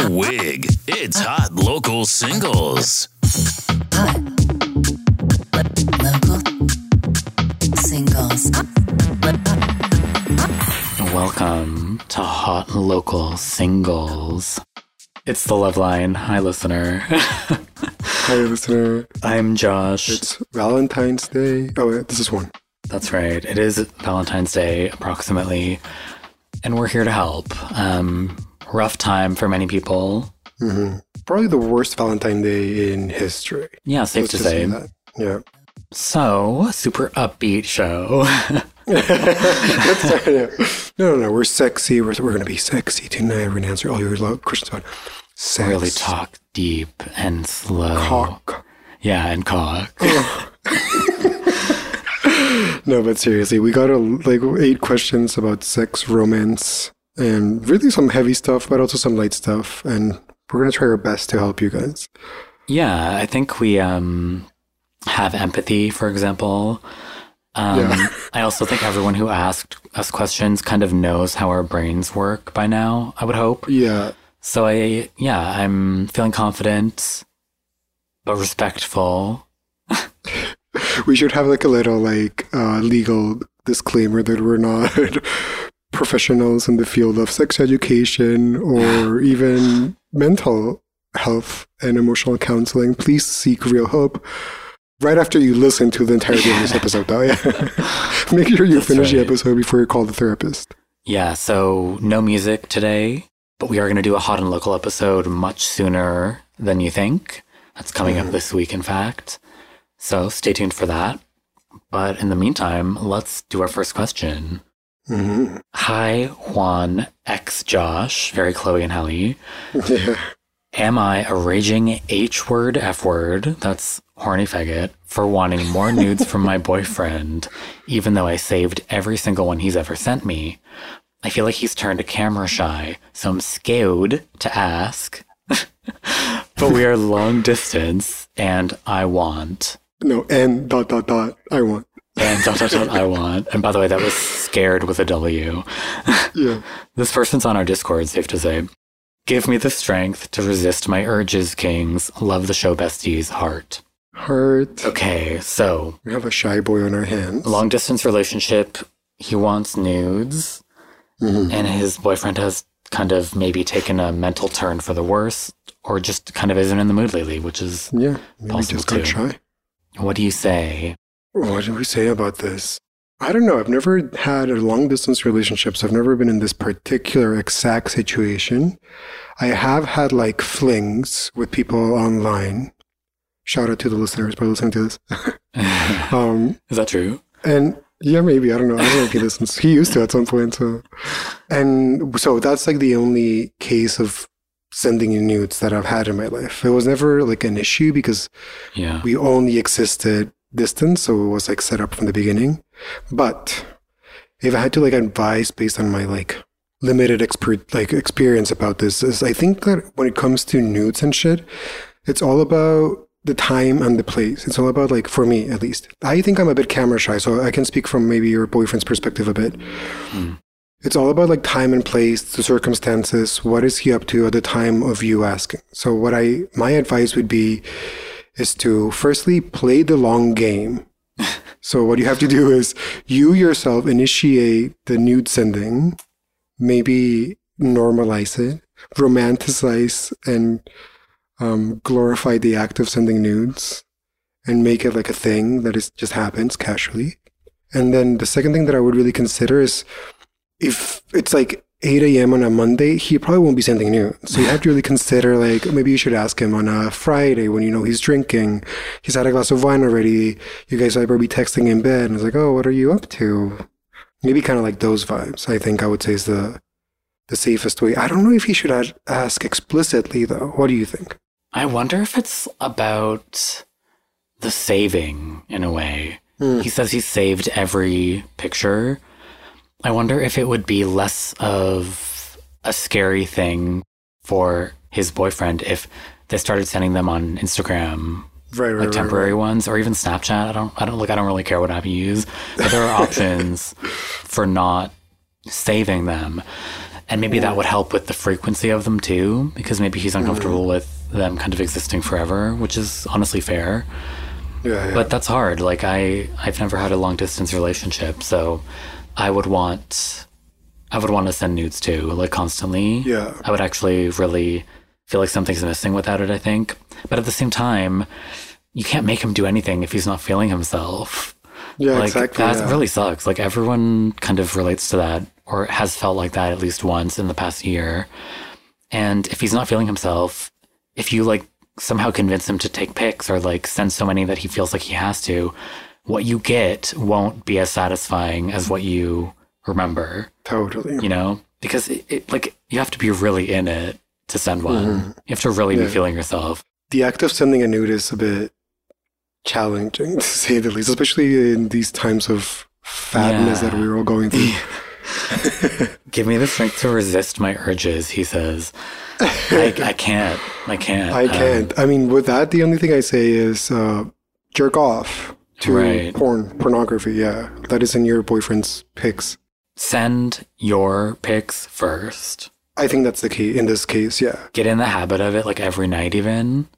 a wig. It's Hot Local Singles. Hot Local Singles. Welcome to Hot Local Singles. It's the Love Line. Hi, listener. Hi, listener. I'm Josh. It's Valentine's Day. Oh, yeah, this is one. That's right. It is Valentine's Day, approximately. And we're here to help. Rough time for many people. Mm-hmm. Probably the worst Valentine's Day in history. Yeah, safe to say. Yeah. So, super upbeat show. Let's start it. No. We're sexy. We're going to be sexy tonight. We're going to answer all your love questions about sex. Really talk deep and slow. Cock. Yeah, and cock. No, but seriously, we got like 8 questions about sex, romance, and really some heavy stuff, but also some light stuff. And we're going to try our best to help you guys. Yeah, I think we have empathy, for example. Yeah. I also think everyone who asked us questions kind of knows how our brains work by now, I would hope. Yeah. So I'm feeling confident, but respectful. We should have like a little legal disclaimer that we're not professionals in the field of sex education or even mental health and emotional counseling. Please seek real help right after you listen to the entirety of this episode, though. Yeah. Make sure you finish the episode before you call the therapist. Yeah, so no music today, but we are going to do a Hot and Local episode much sooner than you think. That's coming up this week, in fact. So stay tuned for that. But in the meantime, let's do our first question. Mm-hmm. Hi, Juan X Josh, very Chloe and Hallie. Yeah. Am I a raging H-word, F-word, that's horny faggot, for wanting more nudes from my boyfriend, even though I saved every single one he's ever sent me? I feel like he's turned camera shy, so I'm scared to ask. But we are long distance, and I want... No, and ... I want. And ... I want. And by the way, that was scared with a W. Yeah. This person's on our Discord, safe to say. Give me the strength to resist my urges, kings. Love the show, besties. Heart. Heart. Okay, so... We have a shy boy on our hands. Long distance relationship. He wants nudes. Mm-hmm. And his boyfriend has kind of maybe taken a mental turn for the worse, or just kind of isn't in the mood lately, which is possible just too. What do you say? What do we say about this? I don't know. I've never had a long-distance relationship, so I've never been in this particular exact situation. I have had, flings with people online. Shout out to the listeners by listening to this. Is that true? And... Yeah, maybe. I don't know. I don't know if he listens. He used to at some point. So. And so that's the only case of sending you nudes that I've had in my life. It was never an issue because we only existed distance. So it was set up from the beginning. But if I had to advise based on my limited experience about this, is I think that when it comes to nudes and shit, it's all about the time and the place. It's all about for me at least. I think I'm a bit camera shy, so I can speak from maybe your boyfriend's perspective a bit. Mm. It's all about time and place, the circumstances. What is he up to at the time of you asking? So what my advice would be is to firstly play the long game. So what you have to do is you yourself initiate the nude sending, maybe normalize it, romanticize and glorify the act of sending nudes and make it a thing that is just happens casually. And then the second thing that I would really consider is if it's 8 a.m. on a Monday, he probably won't be sending nudes. So you have to really consider maybe you should ask him on a Friday when you know he's drinking. He's had a glass of wine already. You guys might be texting in bed and it's oh, what are you up to? Maybe kind of those vibes, I think I would say is the safest way. I don't know if he should ask explicitly though. What do you think? I wonder if it's about the saving, in a way. Mm. He says he saved every picture. I wonder if it would be less of a scary thing for his boyfriend if they started sending them on Instagram, temporary ones, or even Snapchat. I don't really care what app you use, but there are options for not saving them. And maybe that would help with the frequency of them too, because maybe he's uncomfortable with them kind of existing forever, which is honestly fair. Yeah, yeah. But that's hard. Like, I've never had a long distance relationship, so I would want to send nudes too, like, constantly. Yeah. I would actually really feel like something's missing without it, I think. But at the same time, you can't make him do anything if he's not feeling himself. Yeah, like, exactly. That really sucks. Like, everyone kind of relates to that, or has felt like that at least once in the past year. And if he's not feeling himself, if you, like, somehow convince him to take pics or, like, send so many that he feels like he has to, what you get won't be as satisfying as what you remember. Totally. You know? Because, like, you have to be really in it to send one. Mm-hmm. You have to really be feeling yourself. The act of sending a nude is a bit challenging, to say the least, especially in these times of fatness that we're all going through. Give me the strength to resist my urges, he says. I can't. I mean, with that, the only thing I say is jerk off to pornography. Yeah, that is in your boyfriend's pics. Send your pics first. I think that's the key in this case. Yeah, get in the habit of it, like, every night, even.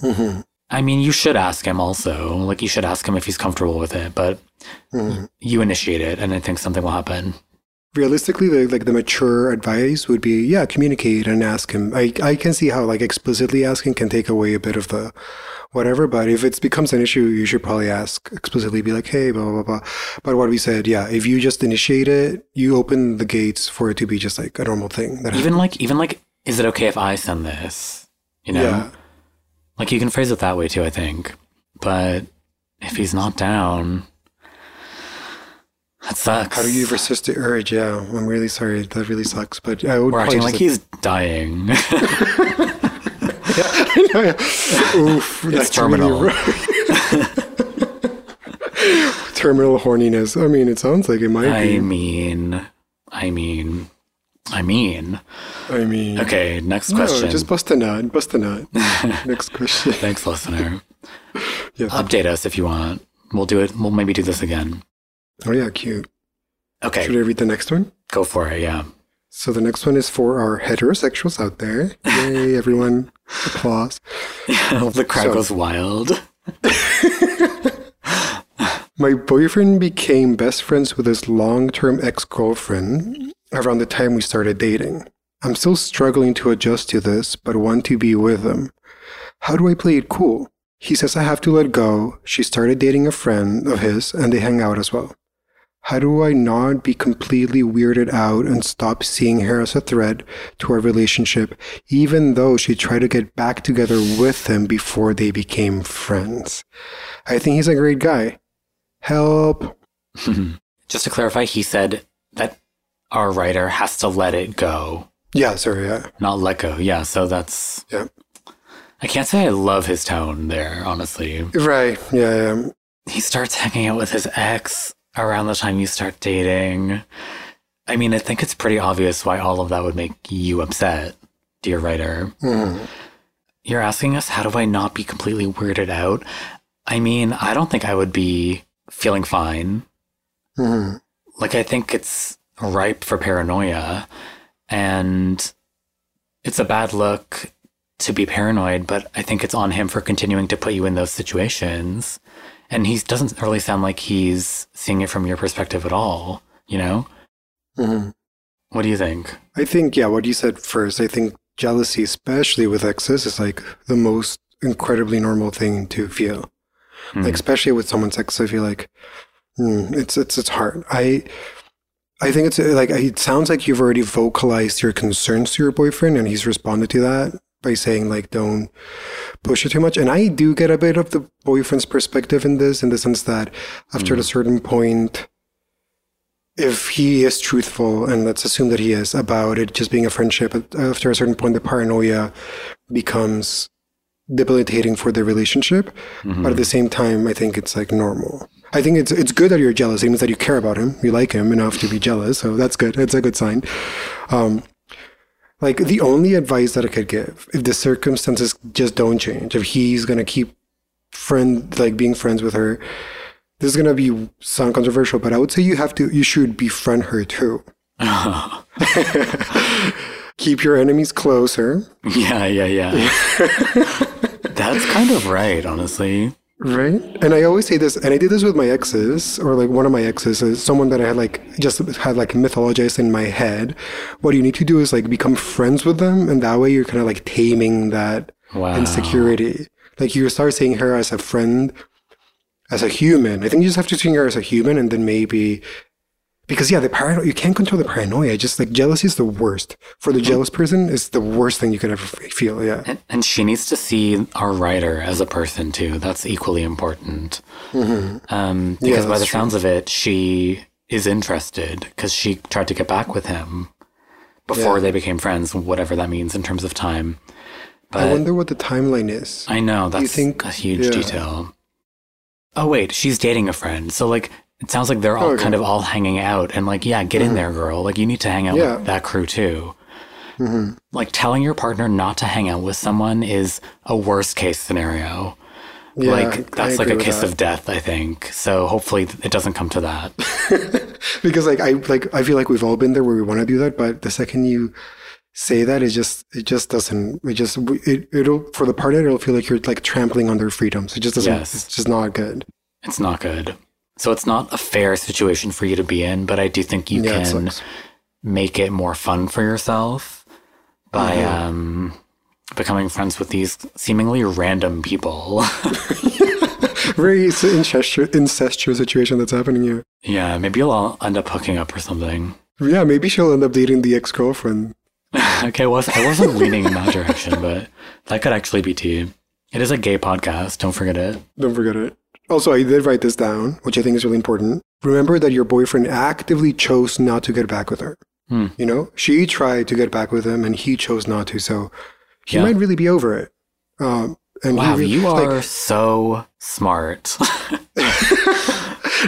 Mm-hmm. I mean, you should ask him also. Like, you should ask him if he's comfortable with it, but you initiate it, and I think something will happen. Realistically, the mature advice would be, communicate and ask him. I can see how, like, explicitly asking can take away a bit of the whatever, but if it becomes an issue, you should probably ask explicitly, be like, hey, blah, blah, blah. But what we said, if you just initiate it, you open the gates for it to be just, like, a normal thing. That even, is it okay if I send this? You know? Yeah. Like, you can phrase it that way too, I think. But if he's not down... That sucks. How do you resist the urge? Yeah, I'm really sorry. That really sucks. But I would. We're acting like he's dying. Oof, it's terminal. Really terminal horniness. I mean, it sounds like it might be. I mean. Okay, next question. No, just bust a nut. Next question. Thanks, listener. Yes. Update us if you want. We'll do it. We'll maybe do this again. Oh, yeah, cute. Okay. Should I read the next one? Go for it, yeah. So the next one is for our heterosexuals out there. Yay, everyone. Applause. The crowd goes wild. My boyfriend became best friends with his long-term ex-girlfriend around the time we started dating. I'm still struggling to adjust to this, but want to be with him. How do I play it cool? He says I have to let go. She started dating a friend of his, and they hang out as well. How do I not be completely weirded out and stop seeing her as a threat to our relationship, even though she tried to get back together with him before they became friends? I think he's a great guy. Help. Just to clarify, he said that our writer has to let it go. Yeah, sorry, yeah. Not let go, yeah, so that's... Yeah. I can't say I love his tone there, honestly. Right, yeah. He starts hanging out with his ex around the time you start dating. I mean, I think it's pretty obvious why all of that would make you upset, dear writer. Mm. You're asking us, how do I not be completely weirded out? I mean, I don't think I would be feeling fine. Mm. Like, I think it's ripe for paranoia, and it's a bad look to be paranoid, but I think it's on him for continuing to put you in those situations. And he doesn't really sound like he's seeing it from your perspective at all, you know? Mm-hmm. What do you think? I think, what you said first, I think jealousy, especially with exes, is like the most incredibly normal thing to feel. Mm-hmm. Like, especially with someone's ex, I feel like it's hard. I think it's like, it sounds like you've already vocalized your concerns to your boyfriend and he's responded to that by saying, like, don't push it too much. And I do get a bit of the boyfriend's perspective in this, in the sense that after a certain point, if he is truthful, and let's assume that he is, about it just being a friendship, after a certain point, the paranoia becomes debilitating for the relationship. Mm-hmm. But at the same time, I think it's, like, normal. I think it's good that you're jealous. It means that you care about him. You like him enough to be jealous. So that's good. That's a good sign. Like, the only advice that I could give, if the circumstances just don't change, if he's going to keep being friends with her, this is going to sound controversial, but I would say you should befriend her too. Keep your enemies closer. Yeah. That's kind of right, honestly. Right? And I always say this, and I did this with my exes, or like one of my exes is someone that I had just had mythologized in my head. What you need to do is like become friends with them, and that way you're kind of like taming that insecurity. Like you start seeing her as a friend, as a human. I think you just have to see her as a human, and then maybe because the paranoia, you can't control the paranoia. Just like jealousy is the worst. For the jealous person, it's the worst thing you could ever feel. Yeah. And she needs to see our writer as a person too. That's equally important. Mm-hmm. Because by the sounds of it, she is interested because she tried to get back with him before they became friends, whatever that means in terms of time. But I wonder what the timeline is. I know, that's a huge detail. Oh, wait, she's dating a friend. So, like, it sounds like they're all kind of all hanging out. And, like, get in there, girl. Like, you need to hang out with that crew, too. Mm-hmm. Like, telling your partner not to hang out with someone is a worst-case scenario. Yeah, like, that's like a kiss of death, I think. So, hopefully, it doesn't come to that. Because, like, I feel like we've all been there where we want to do that. But the second you say that, it'll for the partner, it'll feel like you're like trampling on their freedoms. It just doesn't, it's just not good. It's not good. So it's not a fair situation for you to be in, but I do think you can make it more fun for yourself by becoming friends with these seemingly random people. Very incestuous situation that's happening here. Yeah, maybe you'll all end up hooking up or something. Yeah, maybe she'll end up dating the ex-girlfriend. Okay, well, I wasn't leaning in that direction, but that could actually be tea. It is a gay podcast. Don't forget it. Don't forget it. Also, I did write this down, which I think is really important. Remember that your boyfriend actively chose not to get back with her. Mm. You know, she tried to get back with him and he chose not to. So he might really be over it. You are like, so smart.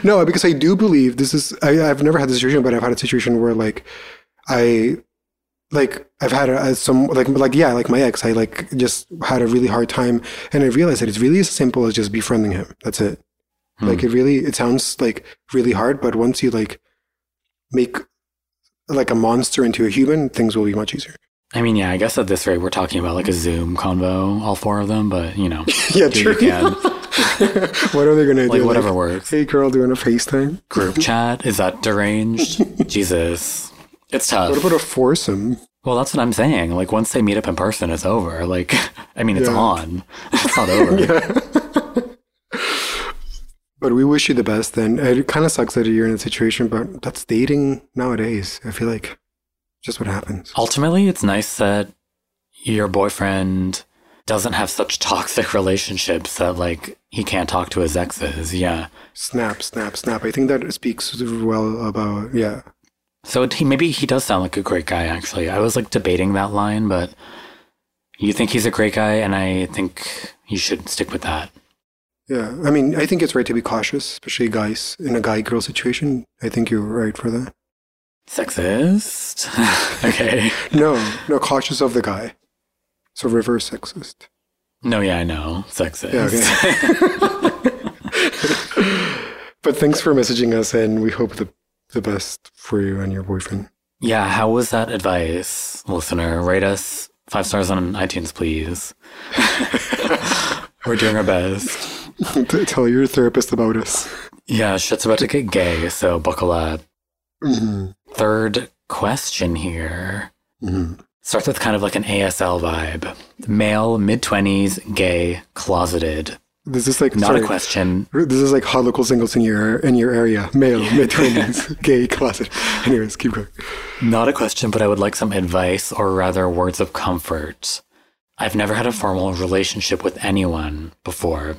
No, because I do believe this is, I've never had this situation, but I've had a situation where like I've had my ex, I like just had a really hard time and I realized that it's really as simple as just befriending him. That's it. Hmm. Like it sounds like really hard, but once you like make like a monster into a human, things will be much easier. I mean, I guess at this rate, we're talking about like a Zoom convo, all four of them, but you know. Yeah, true. What are they going to do? Like whatever works. Hey girl, doing a FaceTime? Group chat? Is that deranged? Jesus. It's tough. What about a foursome? Well, that's what I'm saying. Like, once they meet up in person, it's over. Like, I mean, it's on. It's not over. But we wish you the best then. It kind of sucks that you're in a situation, but that's dating nowadays. I feel like just what happens. Ultimately, it's nice that your boyfriend doesn't have such toxic relationships that, like, he can't talk to his exes. Yeah. Snap. I think that speaks well about, So maybe he does sound like a great guy, actually. I was, like, debating that line, but you think he's a great guy, and I think you should stick with that. Yeah. I mean, I think it's right to be cautious, especially guys in a guy-girl situation. I think you're right for that. Sexist? Okay. No, cautious of the guy. So reverse sexist. No, I know. Sexist. Yeah, okay. But thanks for messaging us, and we hope the best for you and your boyfriend. Yeah, how was that advice, listener? Rate us 5 stars on iTunes, please. We're doing our best. Tell your therapist about us. Yeah, shit's about to get gay, so buckle up. Mm-hmm. Third question here. Mm-hmm. Starts with kind of like an ASL vibe. Male, mid-20s, gay, closeted. This is like not a question. This is like hot local singles in your area. Male, mid-20s, gay, closet. Anyways, keep going. Not a question, but I would like some advice, or rather, words of comfort. I've never had a formal relationship with anyone before,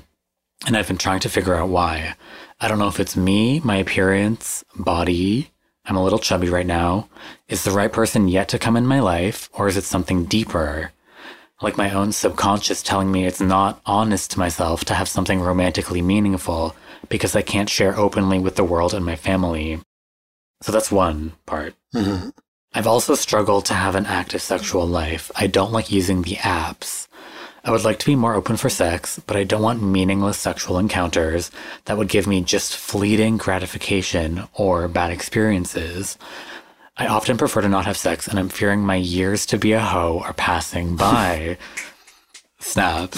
and I've been trying to figure out why. I don't know if it's me, my appearance, body. I'm a little chubby right now. Is the right person yet to come in my life, or is it something deeper? Like my own subconscious telling me it's not honest to myself to have something romantically meaningful because I can't share openly with the world and my family. So that's one part. Mm-hmm. I've also struggled to have an active sexual life. I don't like using the apps. I would like to be more open for sex, but I don't want meaningless sexual encounters that would give me just fleeting gratification or bad experiences. I often prefer to not have sex, and I'm fearing my years to be a hoe are passing by. Snaps.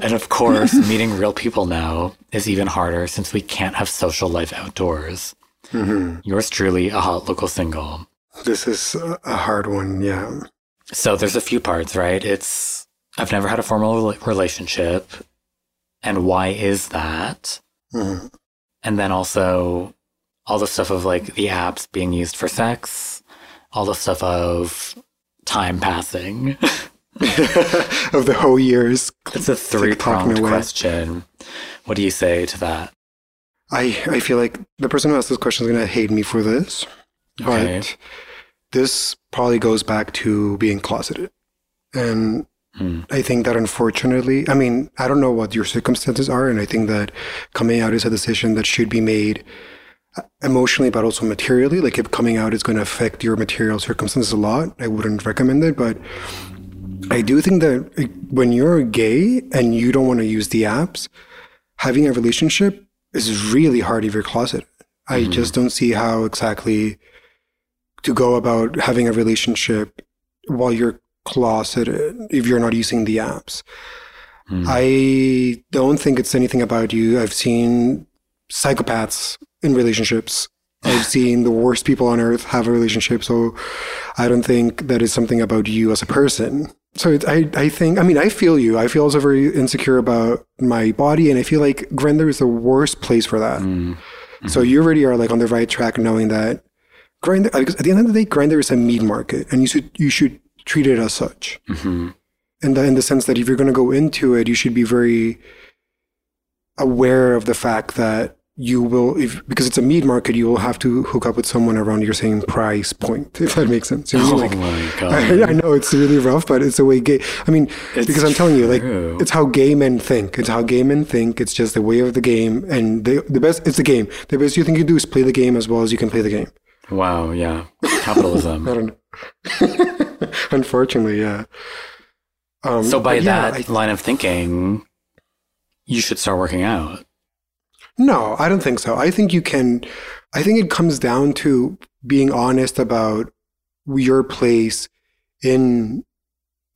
And of course, meeting real people now is even harder since we can't have social life outdoors. Mm-hmm. Yours truly, a hot local single. This is a hard one, yeah. So there's a few parts, right? It's, I've never had a formal relationship. And why is that? Mm-hmm. And then also all the stuff of like the apps being used for sex, all the stuff of time passing. Of the whole years. It's a three-pronged question. What do you say to that? I feel like the person who asked this question is going to hate me for this. Okay. But this probably goes back to being closeted. And I think that unfortunately, I mean, I don't know what your circumstances are. And I think that coming out is a decision that should be made emotionally, but also materially. Like if coming out is going to affect your material circumstances a lot, I wouldn't recommend it. But I do think that when you're gay and you don't want to use the apps, having a relationship is really hard if you're closeted. I just don't see how exactly to go about having a relationship while you're closeted if you're not using the apps. I don't think it's anything about you. I've seen psychopaths in relationships. I've seen the worst people on earth have a relationship. So I don't think that is something about you as a person. So I think, I mean, I feel you. I feel also very insecure about my body. And I feel like Grindr is the worst place for that. Mm-hmm. So you already are like on the right track knowing that Grindr, because at the end of the day, Grindr is a meat market and you should treat it as such. Mm-hmm. And in the sense that if you're going to go into it, you should be very aware of the fact that you will, because it's a meat market, you will have to hook up with someone around your same price point, if that makes sense. You know, my God. I know it's really rough, but it's the way gay, I mean, it's because I'm telling you, like, it's how gay men think. It's how gay men think. It's just the way of the game. And the best, it's the game. The best you think you do is play the game as well as you can play the game. Wow, yeah. Capitalism. I don't know. Unfortunately, yeah. So by that line of thinking, you should start working out. No, I don't think so. I think you can, I think it comes down to being honest about your place in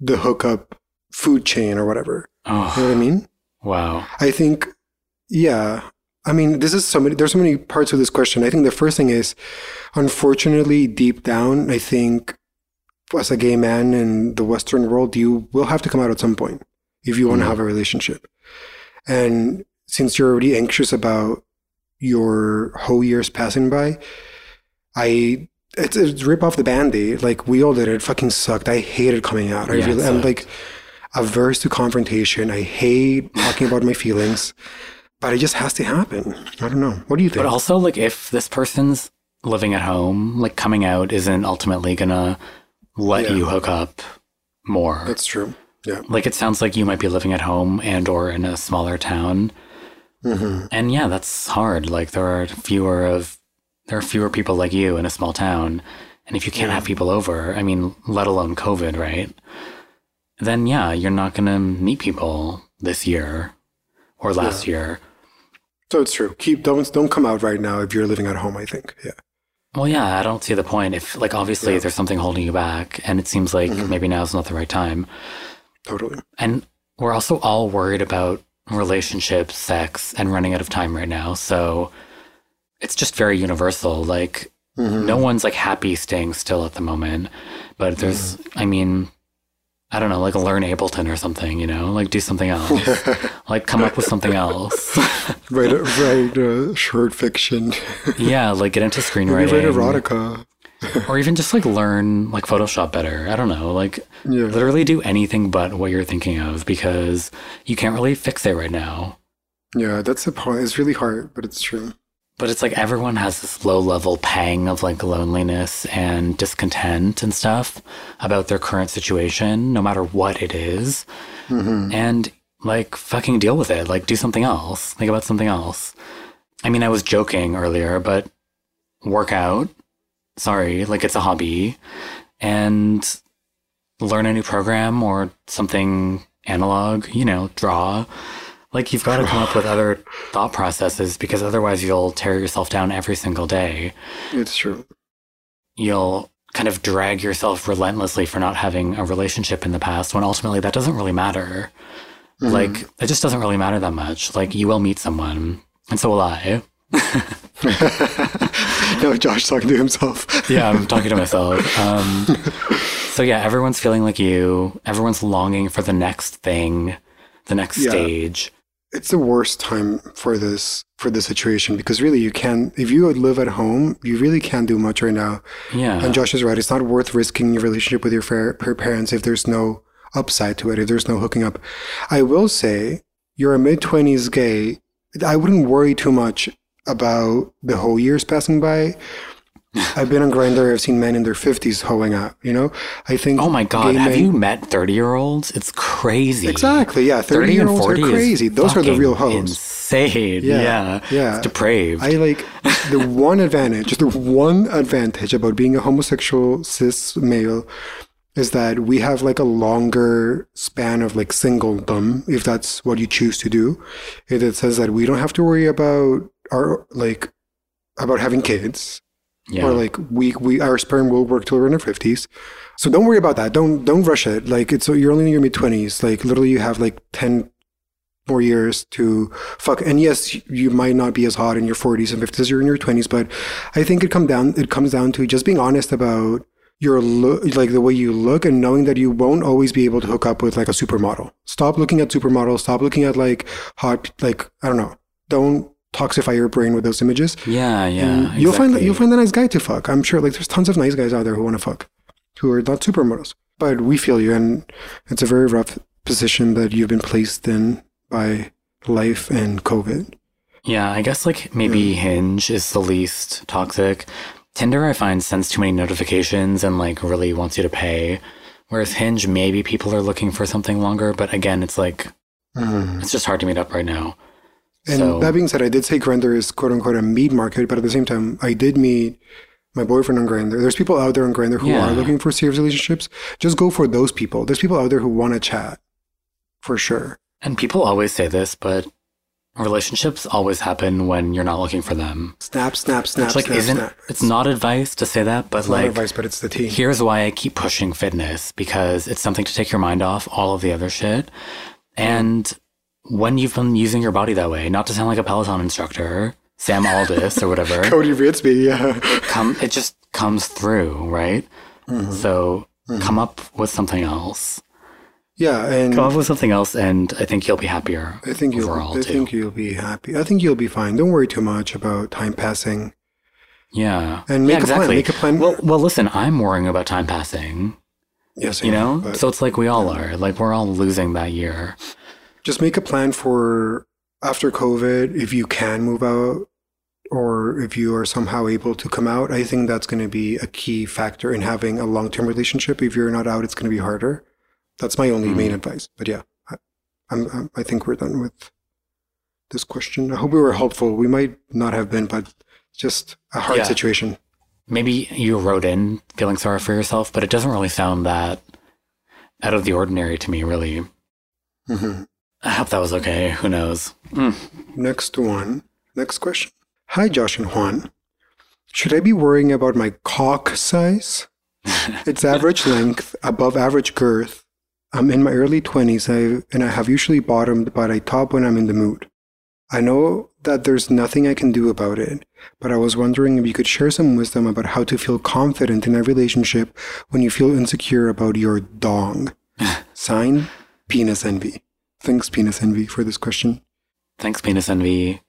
the hookup food chain or whatever. Oh, you know what I mean? Wow. I think, yeah. I mean, this is so many, there's so many parts of this question. I think the first thing is, unfortunately, deep down, I think as a gay man in the Western world, you will have to come out at some point if you want to have a relationship. And since you're already anxious about your whole years passing by, it's rip off the Band-Aid. Like, we all did it. It fucking sucked. I hated coming out. I'm like averse to confrontation. I hate talking about my feelings, but it just has to happen. I don't know. What do you think? But also, like, if this person's living at home, like, coming out isn't ultimately gonna let you hook up more. That's true. Yeah. Like, it sounds like you might be living at home and or in a smaller town. Mm-hmm. And yeah, that's hard. Like, there are fewer people like you in a small town. And if you can't have people over, I mean, let alone COVID, right? Then yeah, you're not going to meet people this year or last year. So it's true. Don't come out right now if you're living at home, I think. Yeah. Well, yeah, I don't see the point. If, like, obviously there's something holding you back and it seems like maybe now's not the right time. Totally. And we're also all worried about relationships, sex, and running out of time right now. So it's just very universal. Like, no one's like happy staying still at the moment. But there's, I mean, I don't know, like learn Ableton or something, you know, like do something else, like come up with something else. write short fiction. Yeah, like get into screenwriting. Maybe write erotica. Or even just like learn like Photoshop better. I don't know, like literally do anything but what you're thinking of because you can't really fix it right now. Yeah, that's the point. It's really hard, but it's true. But it's like everyone has this low level pang of like loneliness and discontent and stuff about their current situation, no matter what it is. Mm-hmm. And like fucking deal with it. Like do something else. Think about something else. I mean, I was joking earlier, but work out. Sorry, like it's a hobby, and learn a new program or something analog, you know, draw. Like you've got to come up with other thought processes because otherwise you'll tear yourself down every single day. It's true. you'll kind of drag yourself relentlessly for not having a relationship in the past, when ultimately that doesn't really matter. Mm-hmm. Like, it just doesn't really matter that much. Like, you will meet someone, and so will I. No, Josh talking to himself. Yeah, I'm talking to myself. So yeah, everyone's feeling like you. Everyone's longing for the next thing, the next stage. It's the worst time for this situation, because really if you live at home, you really can't do much right now. Yeah. And Josh is right. It's not worth risking your relationship with your parents if there's no upside to it, if there's no hooking up. I will say, you're a mid-20s gay. I wouldn't worry too much about the whole years passing by. I've been on Grindr. I've seen men in their 50s hoeing up, you know? I think... Oh my God, have you met 30-year-olds? It's crazy. Exactly, yeah. 30-year-olds are crazy. Those are the real hoes. Insane, yeah. It's depraved. The one advantage about being a homosexual cis male is that we have a longer span of singledom, if that's what you choose to do. It says that we don't have to worry about our about having kids. Yeah. Or our sperm will work till we're in our 50s, so don't worry about that. Don't rush it. You're only in your mid 20s. Literally, you have 10 more years to fuck. And yes, you might not be as hot in your 40s and 50s as you're in your 20s. But I think it comes down to just being honest about your look, the way you look, and knowing that you won't always be able to hook up with a supermodel. Stop looking at supermodels. Stop looking at hot. I don't know. Don't toxify your brain with those images. Yeah. You'll find the nice guy to fuck. I'm sure there's tons of nice guys out there who want to fuck, who are not supermodels. But we feel you, and it's a very rough position that you've been placed in by life and COVID. Yeah, I guess Hinge is the least toxic. Tinder, I find, sends too many notifications and really wants you to pay. Whereas Hinge, maybe people are looking for something longer, but again, it's it's just hard to meet up right now. And that being said, I did say Grindr is quote unquote a meat market, but at the same time, I did meet my boyfriend on Grindr. There's people out there on Grindr who are looking for serious relationships. Just go for those people. There's people out there who want to chat, for sure. And people always say this, but relationships always happen when you're not looking for them. Snap. Which, snap. It's not advice to say that, but it's not advice, but it's the tea. Here's why I keep pushing fitness, because it's something to take your mind off all of the other shit. And when you've been using your body that way, not to sound like a Peloton instructor, Sam Aldis or whatever. Cody Ritzby, yeah. It just comes through, right? Mm-hmm. So come up with something else. Yeah. And come up with something else, and I think you'll be happier. I think you'll be happy. I think you'll be fine. Don't worry too much about time passing. Yeah. And make a plan. Well, listen, I'm worrying about time passing. Yes, I know? But, so it's we all are. We're all losing that year. Just make a plan for after COVID, if you can move out or if you are somehow able to come out. I think that's going to be a key factor in having a long-term relationship. If you're not out, it's going to be harder. That's my only main advice. But yeah, I think we're done with this question. I hope we were helpful. We might not have been, but just a hard situation. Maybe you wrote in feeling sorry for yourself, but it doesn't really sound that out of the ordinary to me, really. Mm-hmm. I hope that was okay. Who knows? Mm. Next one. Next question. Hi, Josh and Juan. Should I be worrying about my cock size? It's average length, above average girth. I'm in my early 20s, and I have usually bottomed, but I top when I'm in the mood. I know that there's nothing I can do about it, but I was wondering if you could share some wisdom about how to feel confident in a relationship when you feel insecure about your dong. Sign, penis envy. Thanks, Penis Envy, for this question. Thanks, Penis Envy.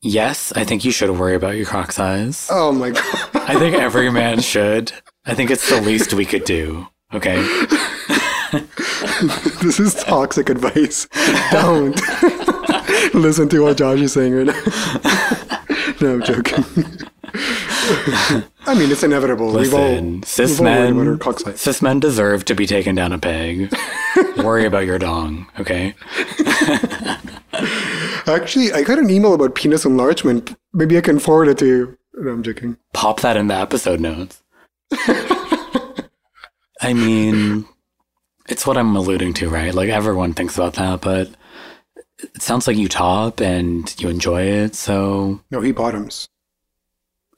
Yes, I think you should worry about your cock size. Oh, my God. I think every man should. I think it's the least we could do. Okay? This is toxic advice. Don't. Listen to what Josh is saying right now. No, I'm joking. I mean, it's inevitable. Listen, cis men deserve to be taken down a peg. Worry about your dong, okay? Actually, I got an email about penis enlargement. Maybe I can forward it to you. No, I'm joking. Pop that in the episode notes. I mean, it's what I'm alluding to, right? Everyone thinks about that, but it sounds like you top and you enjoy it, so... No, he bottoms.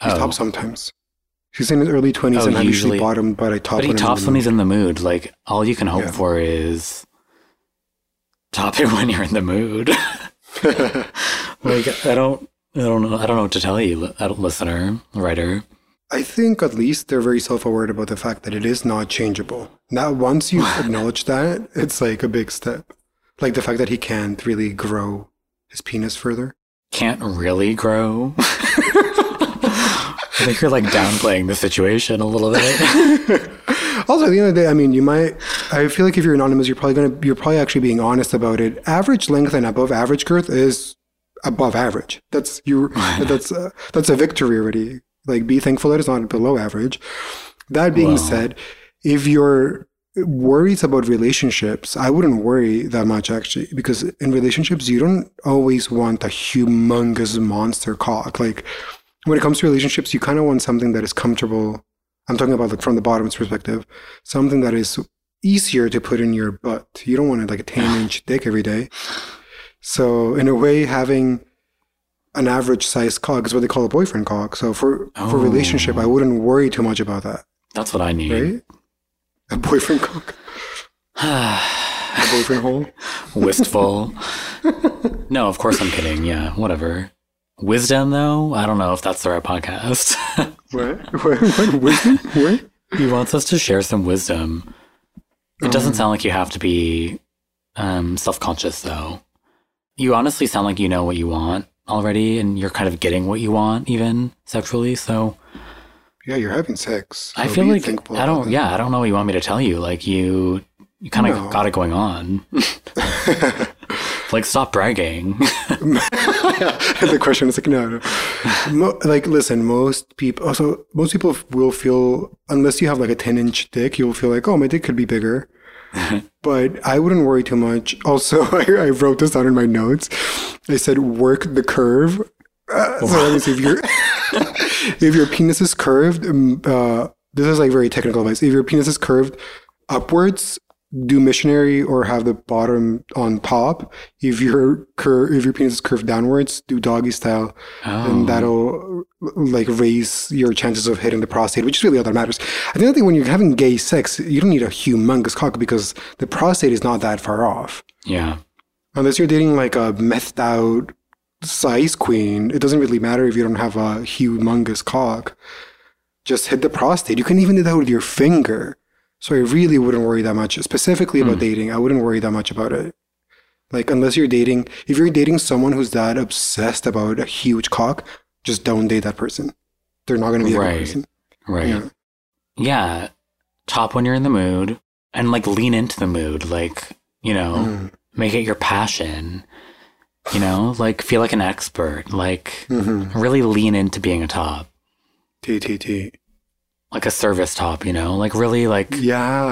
He tops sometimes. He's in his early 20s and I'm usually bottom, but I top when he's in the mood. Like, all you can hope for is top it when you're in the mood. Like, I don't know what to tell you, listener, writer. I think at least they're very self-aware about the fact that it is not changeable. Now, once you acknowledge that, it's like a big step. Like the fact that he can't really grow his penis further. Can't really grow? I think you're like downplaying the situation a little bit. Also, at the end of the day, I mean, I feel like if you're anonymous, you're probably actually being honest about it. Average length and above average girth is above average. That's a victory already. Like, be thankful that it's not below average. That being said, if you're worried about relationships, I wouldn't worry that much, actually, because in relationships, you don't always want a humongous monster cock. Like, when it comes to relationships, you kind of want something that is comfortable. I'm talking about, like, from the bottom's perspective, something that is easier to put in your butt. You don't want, like, a 10-inch dick every day. So, in a way, having an average size cock is what they call a boyfriend cock. So for relationship, I wouldn't worry too much about that. That's what I need. Right? A boyfriend cock. A boyfriend hole. Wistful. No, of course I'm kidding. Yeah, whatever. Wisdom, though? I don't know if that's the right podcast. What? Wisdom? What? He wants us to share some wisdom. It doesn't sound like you have to be self-conscious, though. You honestly sound like you know what you want already, and you're kind of getting what you want, even sexually, so... Yeah, you're having sex. So I feel like... I don't know what you want me to tell you. Like, you kind of got it going on. Like, stop bragging. The question is like, no. Like, listen, most people will feel, unless you have like a 10-inch dick, you'll feel like, oh, my dick could be bigger. But I wouldn't worry too much. Also, I wrote this down in my notes. I said, work the curve. So let me see, if your penis is curved, this is like very technical advice. If your penis is curved upwards, do missionary or have the bottom on top. If your penis is curved downwards, do doggy style, and that'll like raise your chances of hitting the prostate, which is really all that matters. I think when you're having gay sex, you don't need a humongous cock because the prostate is not that far off. Yeah, unless you're dating like a methed out size queen, it doesn't really matter if you don't have a humongous cock. Just hit the prostate. You can even do that with your finger. So I really wouldn't worry that much, specifically about dating. I wouldn't worry that much about it. Like, unless you're dating, if you're dating someone who's that obsessed about a huge cock, just don't date that person. They're not going to be that person. Right. Yeah. Top when you're in the mood and like lean into the mood. Like, make it your passion, like feel like an expert, like really lean into being a top. TTT. Like a service top, like really like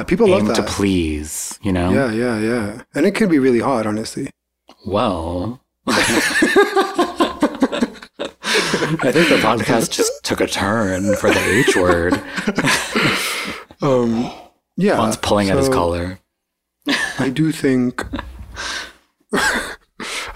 people love that. To please, Yeah. And it can be really hard, honestly. Well, I think the podcast just took a turn for the H word. Yeah. One's pulling at his collar. I do think, I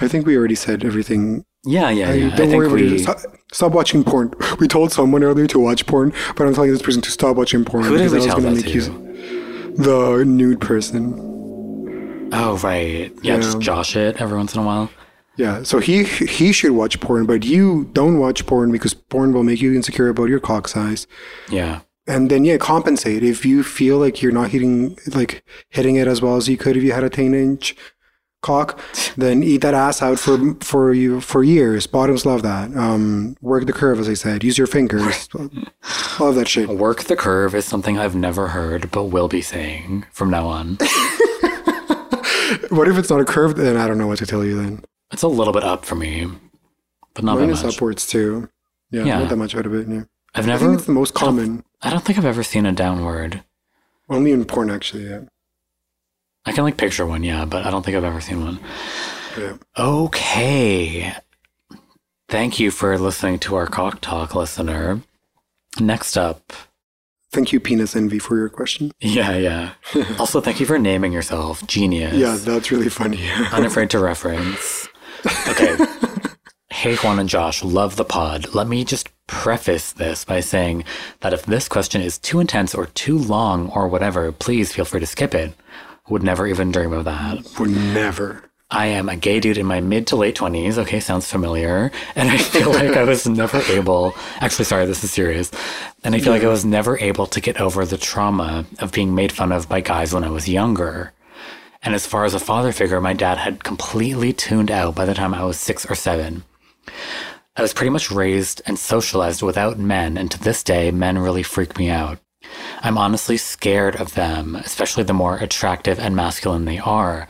think we already said everything. Yeah. Don't worry about it. Stop watching porn. We told someone earlier to watch porn, but I'm telling this person to stop watching porn. Who did we tell that to? The nude person. Oh, right. Yeah, just josh it every once in a while. Yeah, so he should watch porn, but you don't watch porn because porn will make you insecure about your cock size. Yeah. And then, compensate. If you feel like you're not hitting it as well as you could if you had a 10-inch... cock, then eat that ass out for years. Bottoms love that. Work the curve, as I said. Use your fingers. All of that shit. Work the curve is something I've never heard, but will be saying from now on. What if it's not a curve? Then I don't know what to tell you then. It's a little bit up for me, but not that much. Mine is upwards too. Yeah, not that much out of it. Yeah. I think it's the most common. I don't think I've ever seen a downward. Only in porn, actually, yeah. I can like picture one, but I don't think I've ever seen one. Yeah. Okay. Thank you for listening to our Cock Talk, listener. Next up. Thank you, Penis Envy, for your question. Yeah. Also, thank you for naming yourself. Genius. Yeah, that's really funny. Unafraid to reference. Okay. Hey, Juan and Josh, love the pod. Let me just preface this by saying that if this question is too intense or too long or whatever, please feel free to skip it. Would never even dream of that. Would never. I am a gay dude in my mid to late 20s. Okay, sounds familiar. And I feel like I was never able... Actually, sorry, this is serious. And I feel like I was never able to get over the trauma of being made fun of by guys when I was younger. And as far as a father figure, my dad had completely tuned out by the time I was 6 or 7. I was pretty much raised and socialized without men, and to this day, men really freak me out. I'm honestly scared of them, especially the more attractive and masculine they are.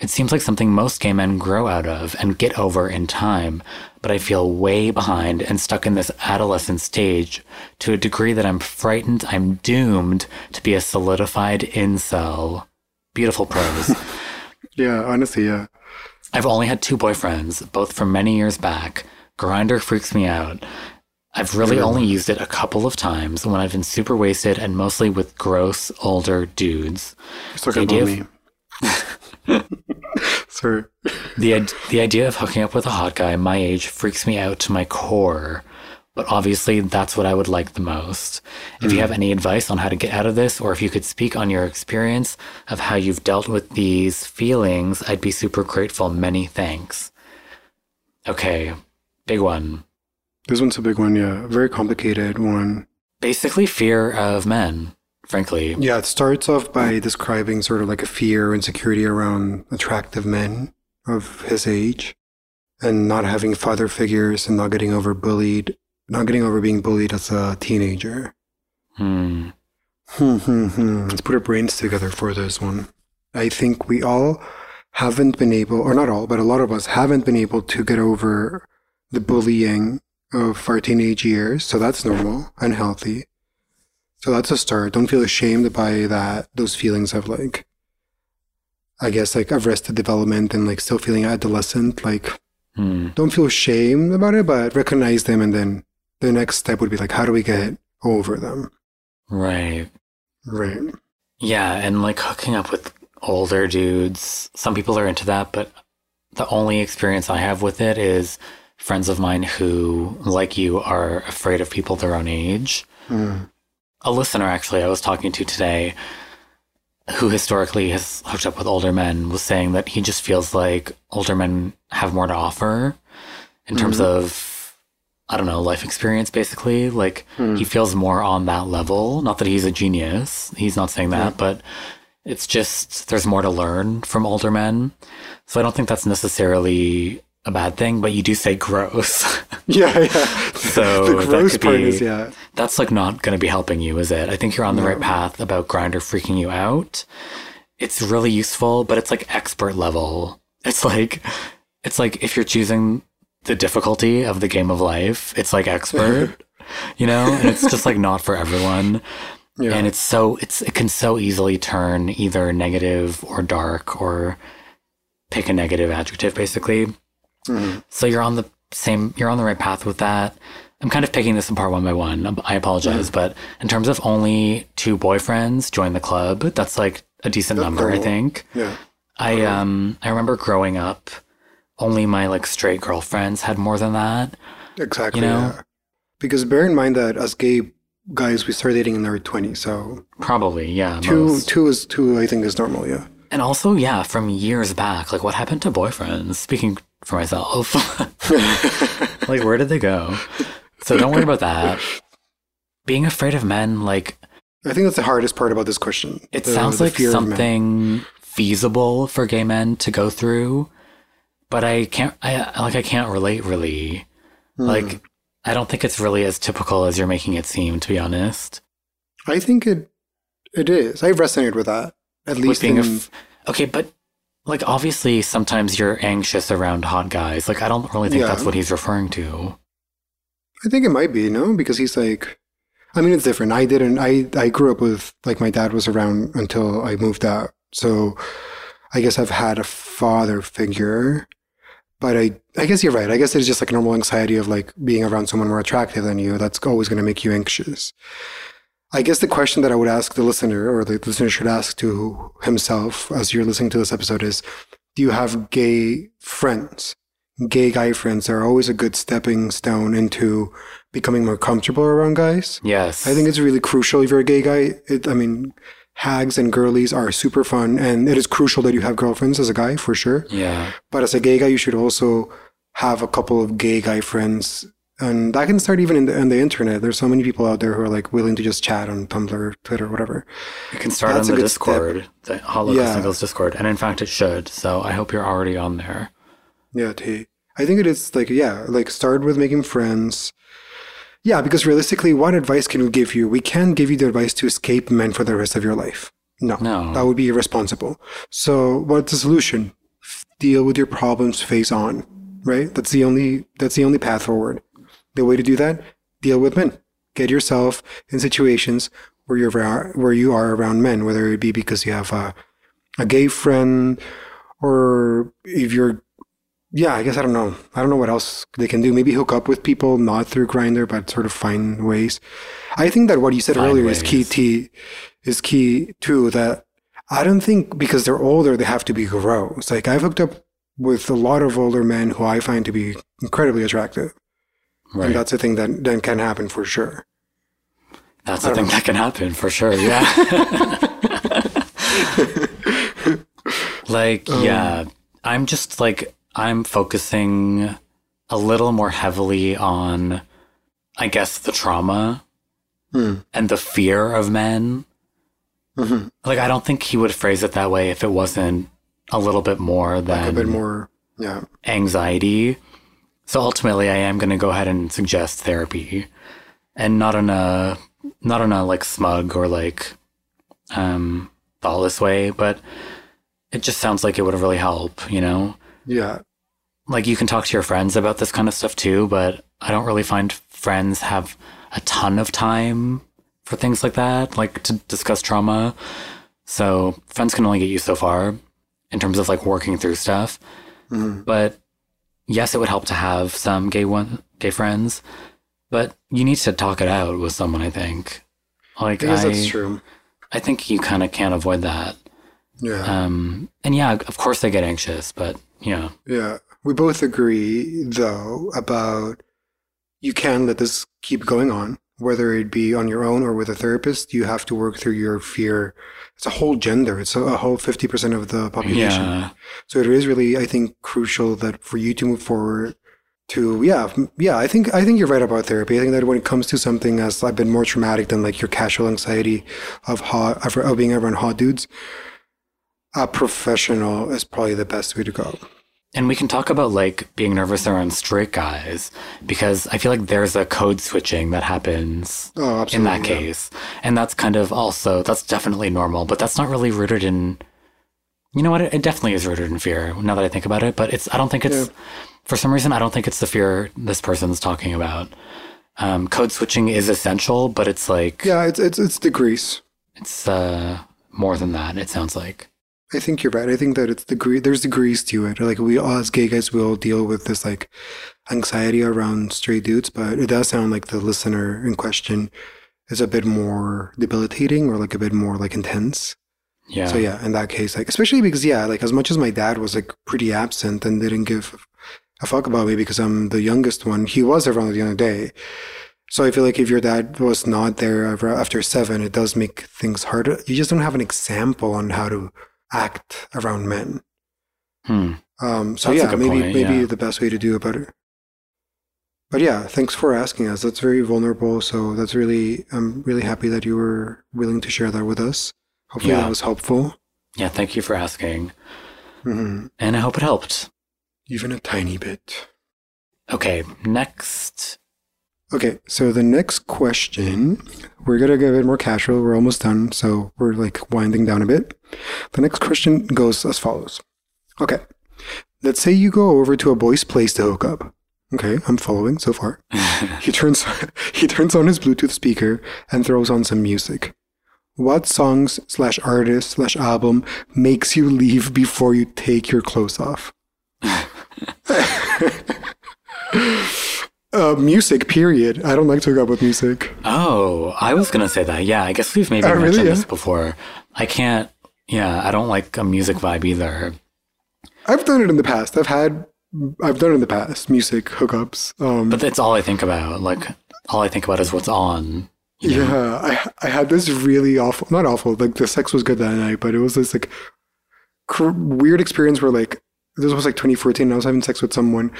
It seems like something most gay men grow out of and get over in time, but I feel way behind and stuck in this adolescent stage to a degree that I'm frightened I'm doomed to be a solidified incel. Beautiful prose. Yeah, honestly, yeah. I've only had 2 boyfriends, both from many years back. Grindr freaks me out. I've really only used it a couple of times when I've been super wasted and mostly with gross, older dudes. You're talking about me. Sorry. The idea of hooking up with a hot guy my age freaks me out to my core, but obviously that's what I would like the most. If you have any advice on how to get out of this, or if you could speak on your experience of how you've dealt with these feelings, I'd be super grateful. Many thanks. Okay, big one. This one's a big one, yeah. Very complicated one. Basically fear of men, frankly. Yeah, it starts off by describing sort of like a fear, insecurity around attractive men of his age and not having father figures and not getting over being bullied as a teenager. Let's put our brains together for this one. I think we all haven't been able, or not all, but a lot of us haven't been able to get over the bullying of our teenage years, so that's normal and healthy. So that's a start. Don't feel ashamed by that. Those feelings of like, I guess like arrested development and like still feeling adolescent. Like, don't feel ashamed about it, but recognize them, and then the next step would be like, how do we get over them? Right. Right. Yeah, and like hooking up with older dudes. Some people are into that, but the only experience I have with it is friends of mine who, like you, are afraid of people their own age. A listener, actually, I was talking to today, who historically has hooked up with older men, was saying that he just feels like older men have more to offer in terms of, I don't know, life experience, basically. Like, he feels more on that level. Not that he's a genius. He's not saying that, but it's just there's more to learn from older men. So I don't think that's necessarily a bad thing, but you do say gross. Yeah. So the gross part is, that's like not going to be helping you, is it? I think you're on the right path about Grindr freaking you out. It's really useful, but it's like expert level. It's like if you're choosing the difficulty of the game of life, it's like expert, you know, and it's just like not for everyone. Yeah. And it can so easily turn either negative or dark, or pick a negative adjective, basically. So you're on the right path with that. I'm kind of picking this apart one by one. I apologize, but in terms of only 2 boyfriends join the club, that's like a decent number, I think. Yeah. I remember growing up, only my like straight girlfriends had more than that. Exactly. You know? Yeah. Because bear in mind that as gay guys, we start dating in our 20s, so probably two I think is normal, yeah. And also, yeah, from years back, like what happened to boyfriends? Speaking for myself. Like, where did they go? So don't worry about that. Being afraid of men, like... I think that's the hardest part about this question. It sounds like something feasible for gay men to go through, but I can't relate, really. Like, I don't think it's really as typical as you're making it seem, to be honest. I think it is. I resonate with that. At least being okay, but like obviously sometimes you're anxious around hot guys. Like I don't really think that's what he's referring to. I think it might be, no? Because he's like, I mean, it's different. I grew up with, like, my dad was around until I moved out. So I guess I've had a father figure. But I guess you're right. I guess it's just like normal anxiety of like being around someone more attractive than you. That's always going to make you anxious. I guess the question that I would ask the listener, or the listener should ask to himself as you're listening to this episode, is, do you have gay friends? gay guy friends are always a good stepping stone into becoming more comfortable around guys. Yes. I think it's really crucial if you're a gay guy. Hags and girlies are super fun, and it is crucial that you have girlfriends as a guy, for sure. Yeah. But as a gay guy, you should also have a couple of gay guy friends. And that can start even on the internet. There's so many people out there who are like willing to just chat on Tumblr, Twitter, whatever. It can start on the Discord, the Holocaust Singles Discord. And in fact, it should. So I hope you're already on there. Yeah, I think it is start with making friends. Yeah, because realistically, what advice can we give you? We can't give you the advice to escape men for the rest of your life. No. That would be irresponsible. So what's the solution? Deal with your problems face on, right? That's the only path forward. The way to do that, deal with men. Get yourself in situations where you are around men, whether it be because you have a gay friend, or if you're I don't know what else they can do. Maybe hook up with people, not through Grindr, but sort of find ways. I think that what you said earlier is key too, that I don't think because they're older, they have to be gross. Like, I've hooked up with a lot of older men who I find to be incredibly attractive. Right. And that's a thing that can happen for sure. That's a thing that can happen for sure, yeah. I'm just like... I'm focusing a little more heavily on, I guess, the trauma and the fear of men. Mm-hmm. Like, I don't think he would phrase it that way if it wasn't a little bit more than anxiety. So ultimately, I am going to go ahead and suggest therapy, and not in a like smug or like thoughtless way, but it just sounds like it would really help, you know. Yeah. Like, you can talk to your friends about this kind of stuff too, but I don't really find friends have a ton of time for things like that, like to discuss trauma. So friends can only get you so far in terms of like working through stuff. Mm-hmm. But yes, it would help to have some gay friends, but you need to talk it out with someone, I think. Like, I guess that's true. I think you kind of can't avoid that. Yeah. And yeah, of course they get anxious, but yeah. Yeah. We both agree, though, about you can let this keep going on, whether it be on your own or with a therapist. You have to work through your fear. It's a whole gender. It's a whole 50% of the population. Yeah. So it is really, I think, crucial that for you to move forward to, I think you're right about therapy. I think that when it comes to something that's been more traumatic than like your casual anxiety of being around hot dudes, a professional is probably the best way to go. And we can talk about like being nervous around straight guys, because I feel like there's a code switching that happens in that case. And that's kind of also, that's definitely normal, but that's not really rooted in, you know what? It definitely is rooted in fear now that I think about it, but for some reason, I don't think it's the fear this person's talking about. Code switching is essential, but it's like... Yeah, it's degrees. It's more than that, it sounds like. I think you're right. I think that there's degrees to it. Like, we all, as gay guys, will deal with this like anxiety around straight dudes, but it does sound like the listener in question is a bit more debilitating or like a bit more like intense. Yeah. So yeah, in that case, like, especially because as much as my dad was like pretty absent and didn't give a fuck about me because I'm the youngest one, he was around the other day. So I feel like if your dad was not there after 7, it does make things harder. You just don't have an example on how to act around men. That's maybe the best way to do about it. But yeah, thanks for asking us. That's very vulnerable. So that's really, I'm really happy that you were willing to share that with us. Hopefully that was helpful. Yeah, thank you for asking. Mm-hmm. And I hope it helped. Even a tiny bit. Okay, next. Okay, so the next question, we're going to get a bit more casual. We're almost done, so we're like winding down a bit. The next question goes as follows. Okay, let's say you go over to a boy's place to hook up. Okay, I'm following so far. He turns on his Bluetooth speaker and throws on some music. What songs /artist/album makes you leave before you take your clothes off? Music, period. I don't like to hook up with music. Oh, I was going to say that. Yeah, I guess we've maybe mentioned this before. I can't, I don't like a music vibe either. I've done it in the past. I've had I've done in the past, music, hookups. But that's all I think about. Like, all I think about is what's on. You know? Yeah, I had this really awful, not awful, like the sex was good that night, but it was this like weird experience where like, this was like 2014 and I was having sex with someone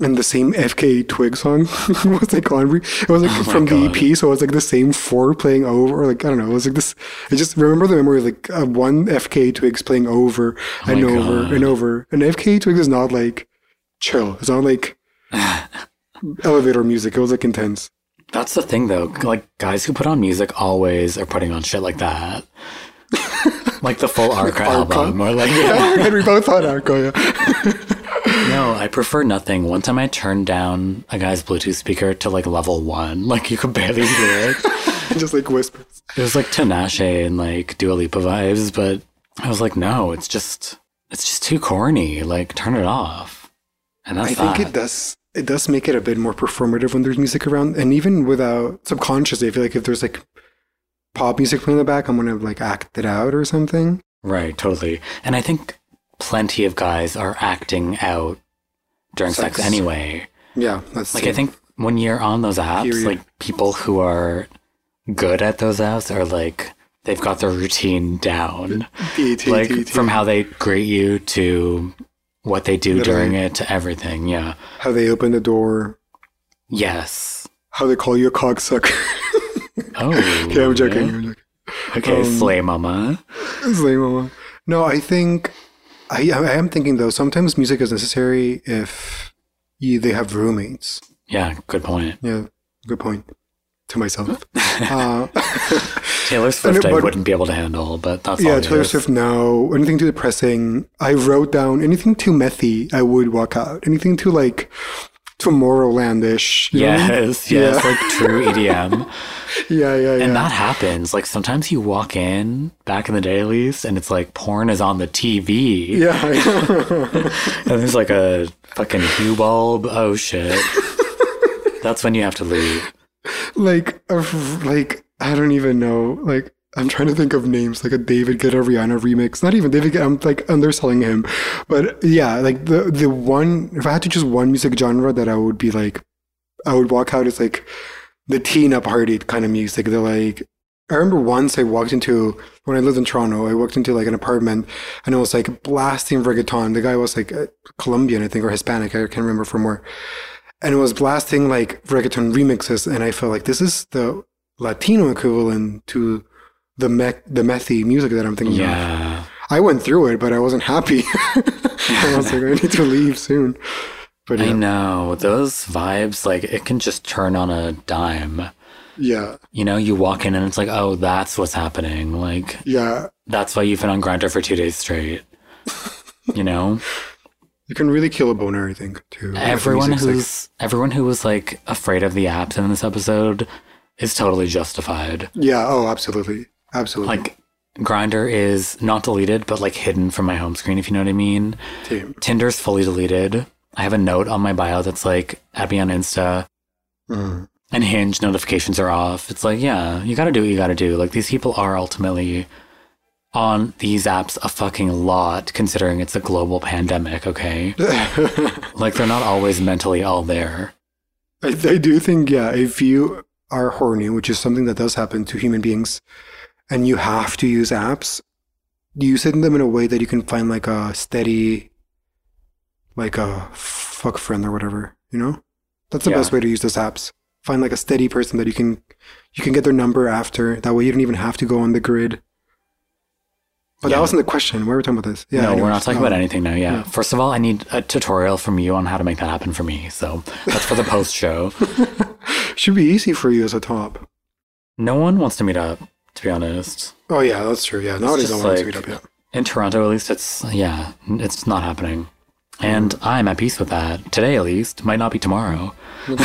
and the same FKA Twigs song was like on, it was like from the EP, so it was like the same four playing over, or like, I don't know, it was like this, I just remember the memory of like one FKA Twigs playing over and over and over. And FKA Twigs is not like chill, it's not like elevator music, it was like intense. That's the thing though, like guys who put on music always are putting on shit like that. Like the full Arca album. Or like, yeah, we both on Arca, yeah. No, I prefer nothing. One time I turned down a guy's Bluetooth speaker to like level 1. Like you could barely hear it. Just like whispers. It was like Tinashe and like Dua Lipa vibes, but I was like, no, it's just too corny. Like turn it off. And that's it does make it a bit more performative when there's music around. And even without subconsciously, I feel like if there's like pop music playing in the back, I'm going to like act it out or something. Right, totally. And I think plenty of guys are acting out during sex anyway. Yeah, that's like, true. I think when you're on those apps, like people who are good at those apps are like, they've got their routine down. Like from how they greet you to what they do during it to everything, yeah. How they open the door. Yes. How they call you a cocksucker. Oh. Yeah, I'm joking. Yeah. I'm joking. Okay, slay mama. Slay mama. No, I think, I am thinking though, sometimes music is necessary if they have roommates. Yeah, good point. Yeah, good point. To myself. Taylor Swift I wouldn't be able to handle, but that's all. Yeah, Taylor Swift, no. Anything too depressing. I wrote down anything too methy, I would walk out. Anything too like Tomorrowland-ish. Yes, like true EDM. Yeah. And that happens. Like sometimes you walk in, back in the day at least, and it's like porn is on the TV. Yeah. And there's like a fucking Hue bulb. Oh shit. That's when you have to leave. Like I don't even know. Like I'm trying to think of names. Like a David Guetta Rihanna remix. Not even David Guetta. I'm like underselling him. But yeah, like the one. If I had to choose one music genre that I would be like, I would walk out. It's like the teen up party kind of music. They're like. I remember once I walked into, when I lived in Toronto, I walked into like an apartment and it was like blasting reggaeton. The guy was like Colombian, I think, or Hispanic. I can't remember from where. And it was blasting like reggaeton remixes, and I felt like this is the Latino equivalent to the methy music that I'm thinking of. I went through it, but I wasn't happy. I was like, I need to leave soon. But yeah. I know those vibes, like it can just turn on a dime. Yeah, you know, you walk in and it's like, oh, that's what's happening. Like, yeah, that's why you've been on Grindr for 2 days straight. You know. You can really kill a boner, I think, too. Everyone who was like afraid of the apps in this episode is totally justified. Yeah, oh, absolutely. Absolutely. Like Grindr is not deleted, but like hidden from my home screen, if you know what I mean. Damn. Tinder's fully deleted. I have a note on my bio that's like, add me on Insta. Mm. And Hinge notifications are off. It's like, yeah, you gotta do what you gotta do. Like these people are ultimately on these apps a fucking lot, considering it's a global pandemic, okay? Like, they're not always mentally all there. I do think, yeah, if you are horny, which is something that does happen to human beings, and you have to use apps, use them in a way that you can find, like, a steady, like, a fuck friend or whatever, you know? That's the best way to use those apps. Find, like, a steady person that you can get their number after. That way you don't even have to go on the grid. But that wasn't the question. Why were we talking about this? Yeah, no, anyways, we're not talking about anything now. Yeah. First of all, I need a tutorial from you on how to make that happen for me. So that's for the post show. Should be easy for you as a top. No one wants to meet up, to be honest. Oh, yeah, that's true. Yeah, nowadays no one wants to meet up. Yeah. In Toronto, at least, it's not happening. And I'm at peace with that. Today, at least. Might not be tomorrow. Okay.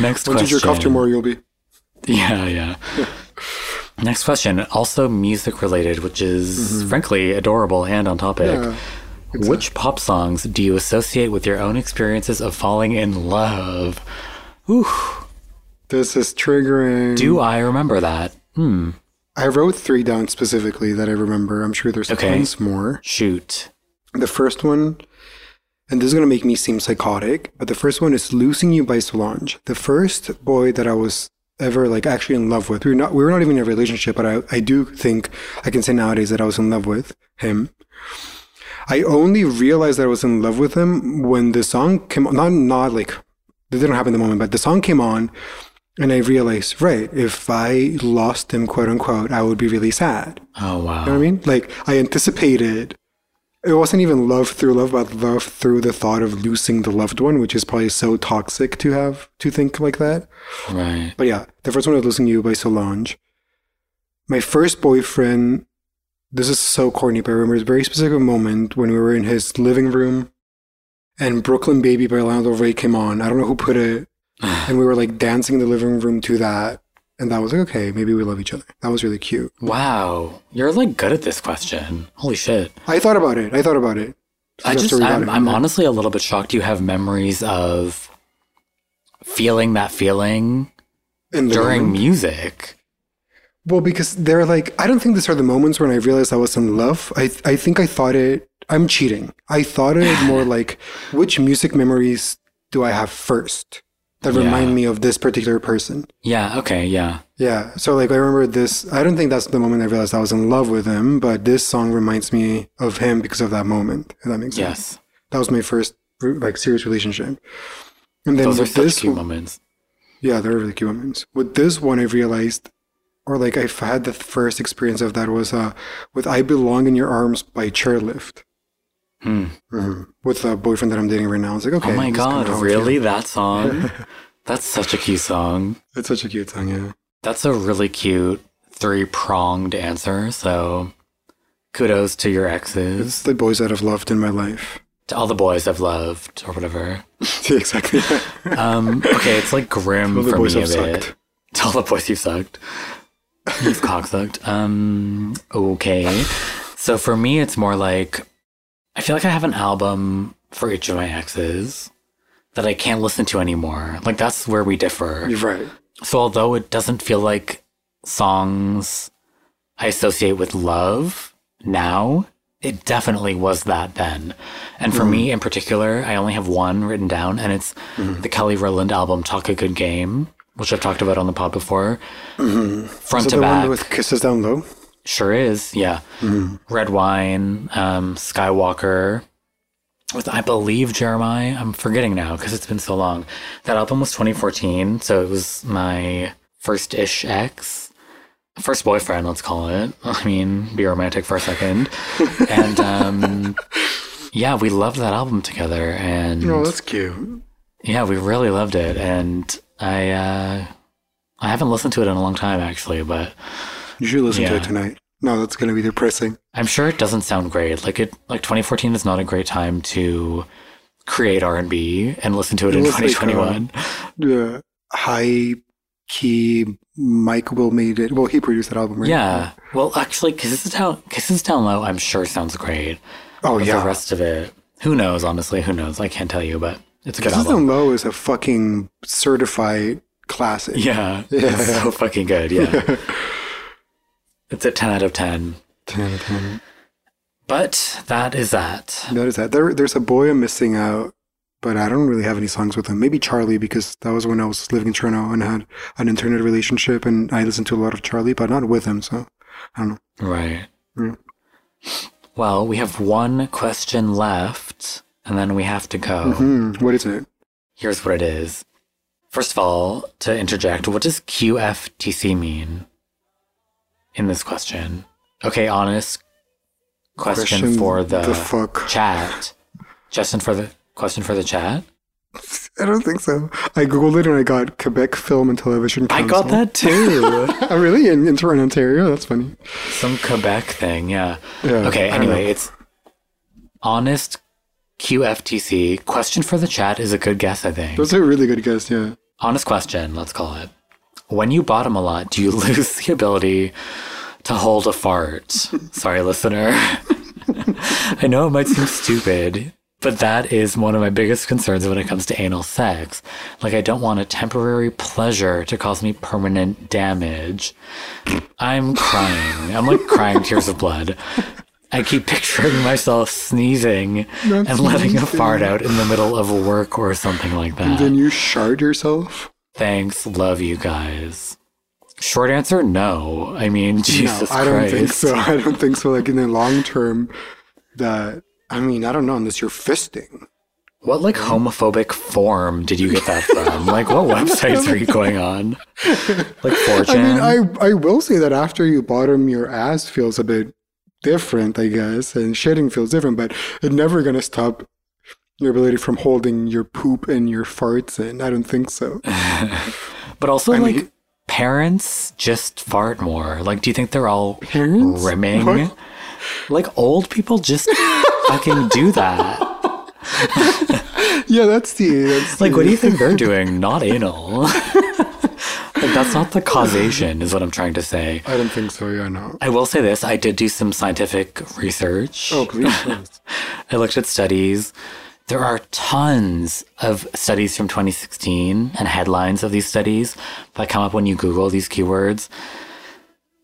Next question. Once you jerk off tomorrow, you'll be. Yeah. Next question, also music-related, which is, frankly, adorable and on topic. Yeah, exactly. Which pop songs do you associate with your own experiences of falling in love? Ooh. This is triggering. Do I remember that? I wrote 3 down specifically that I remember. I'm sure there's tons more. Shoot. The first one and this is going to make me seem psychotic, but the first one is Losing You by Solange. The first boy that I was ever actually in love with, we were not even in a relationship, but I do think I can say nowadays that I was in love with him. I only realized that I was in love with him when the song came on. Not like, it didn't happen in the moment, but the song came on and I realized, right, if I lost him, quote unquote, I would be really sad. Oh, wow. You know what I mean? I anticipated. It wasn't even love through love, but love through the thought of losing the loved one, which is probably so toxic to think like that. Right. But yeah, the first one was Losing You by Solange. My first boyfriend, this is so corny, but I remember a very specific moment when we were in his living room and Brooklyn Baby by Lana Del Rey came on. I don't know who put it. And we were dancing in the living room to that. And that was okay, maybe we love each other. That was really cute. Wow. You're good at this question. Holy shit. I thought about it. I'm honestly a little bit shocked you have memories of feeling that feeling during music. Well, because they're I don't think these are the moments when I realized I was in love. I think I thought it, I'm cheating. I thought it more which music memories do I have first? That remind me of this particular person. Yeah, okay, yeah. Yeah, so I remember this. I don't think that's the moment I realized I was in love with him, but this song reminds me of him because of that moment, if that makes sense. Yes. That was my first, serious relationship. And then those are such cute moments. Yeah, they're really cute moments. With this one, I realized, I've had the first experience of that was with I Belong in Your Arms by Chairlift. With a boyfriend that I'm dating right now. I was okay. Oh my God, really? That song? That's such a cute song. It's such a cute song, yeah. That's a really cute three-pronged answer, so kudos to your exes. It's the boys that I've loved in my life. To all the boys I've loved, or whatever. Exactly. Okay, it's grim for me a bit. To all the boys you've sucked. You've cocksucked. Okay. So for me, it's more I feel I have an album for each of my exes that I can't listen to anymore. That's where we differ. You're right. So although it doesn't feel like songs I associate with love now, it definitely was that then. And for me in particular, I only have one written down, and it's the Kelly Rowland album, Talk a Good Game, which I've talked about on the pod before. Mm-hmm. Front to back. One with Kisses Down Low? Sure is, yeah. Mm-hmm. Red Wine, Skywalker, with I believe Jeremiah. I'm forgetting now because it's been so long. That album was 2014, so it was my first-ish ex. First boyfriend, let's call it. I mean, be romantic for a second. And yeah, we loved that album together. And oh, that's cute. Yeah, we really loved it. And I haven't listened to it in a long time, actually, but... You should listen to it tonight. No, that's going to be depressing. I'm sure it doesn't sound great. 2014 is not a great time to create R&B and listen to it in 2021. Yeah. High key Mike Will made it. Well, he produced that album, right? Yeah. Well, actually, Kisses Down Low, I'm sure sounds great. Oh, but yeah. The rest of it, who knows, honestly? Who knows? I can't tell you, but it's a good album. Kisses Down Low is a fucking certified classic. Yeah. It's so fucking good. Yeah. It's a 10 out of 10. 10 out of 10. But that is that. That is that. There's a boy I'm missing out, but I don't really have any songs with him. Maybe Charlie, because that was when I was living in Toronto and had an internet relationship, and I listened to a lot of Charlie, but not with him, so I don't know. Right. Yeah. Well, we have one question left, and then we have to go. Mm-hmm. What is it? Here's what it is. First of all, to interject, what does QFTC mean? In this question. Okay, honest question for the chat. Justin, for the question for the chat? I don't think so. I Googled it and I got Quebec Film and Television Council. I got that too. Really? In Toronto, Ontario? That's funny. Some Quebec thing, yeah. Okay, anyway, it's honest QFTC. Question for the chat is a good guess, I think. That's a really good guess, yeah. Honest question, let's call it. When you bottom a lot, do you lose the ability to hold a fart? Sorry, listener. I know it might seem stupid, but that is one of my biggest concerns when it comes to anal sex. I don't want a temporary pleasure to cause me permanent damage. I'm crying. I'm crying tears of blood. I keep picturing myself sneezing and letting a fart out in the middle of work or something like that. And then you shard yourself? Thanks. Love you guys. Short answer, no. I mean, Jesus Christ. I don't think so. Like, in the long term, I don't know, unless you're fisting. What, like, homophobic form did you get that from? Like, what websites are you going on? Like, 4chan? I mean, I will say that after you bottom, your ass feels a bit different, I guess, and shitting feels different, but it's never going to stop your ability from holding your poop and your farts in. I don't think so. But also, parents just fart more. Like, do you think they're all parents? Rimming? What? Like, old people just fucking do that. Yeah, that's the like, what do you think they're doing? Not anal. Like, that's not the causation is what I'm trying to say. I don't think so. Yeah, no. I will say this. I did do some scientific research. Oh, please. I looked at studies. There are tons of studies from 2016 and headlines of these studies that come up when you Google these keywords.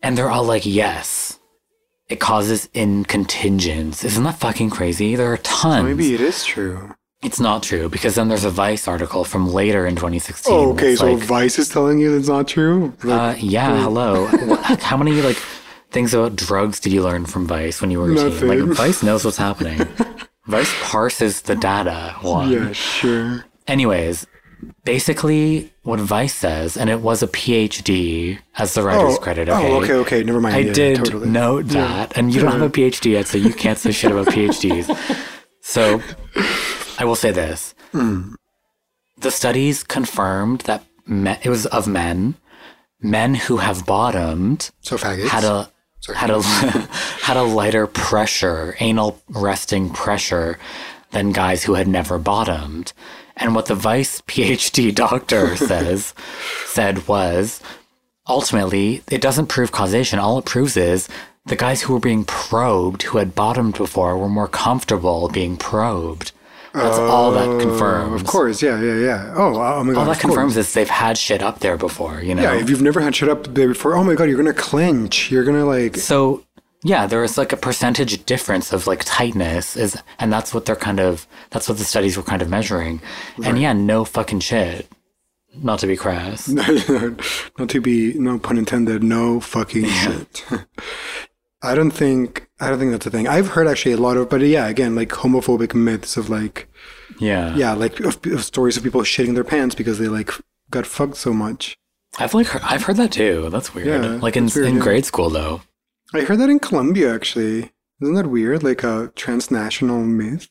And they're all like, yes, it causes incontinence. Isn't that fucking crazy? There are tons. Maybe it is true. It's not true, because then there's a Vice article from later in 2016. Oh, okay, so Vice is telling you it's not true? Hello. How many things about drugs did you learn from Vice when you were 18? Like, Vice knows what's happening. Vice parses the data. Yeah, sure. Anyways, basically what Vice says, and it was a PhD as the writer's credit. Okay? Okay, never mind. I did note that, and you don't have a PhD yet, so you can't say shit about PhDs. So I will say this. The studies confirmed that it was of men. Men who have bottomed had a lighter pressure, anal resting pressure, than guys who had never bottomed. And what the Vice PhD doctor said was, ultimately, it doesn't prove causation. All it proves is the guys who were being probed, who had bottomed before, were more comfortable being probed. That's all that confirms. Of course, yeah. Oh my God. All that confirms is they've had shit up there before, you know? Yeah, if you've never had shit up there before, oh my God, you're going to clench. You're going to So, yeah, there is a percentage difference of tightness and that's what the studies were kind of measuring. Right. And yeah, no fucking shit. Not to be crass. No pun intended, no fucking shit. I don't think that's a thing. I've heard actually a lot of, but yeah, again, homophobic myths of of stories of people shitting their pants because they got fucked so much. I've heard that too. That's weird. Yeah, in grade school though. I heard that in Colombia, actually. Isn't that weird? Like a transnational myth?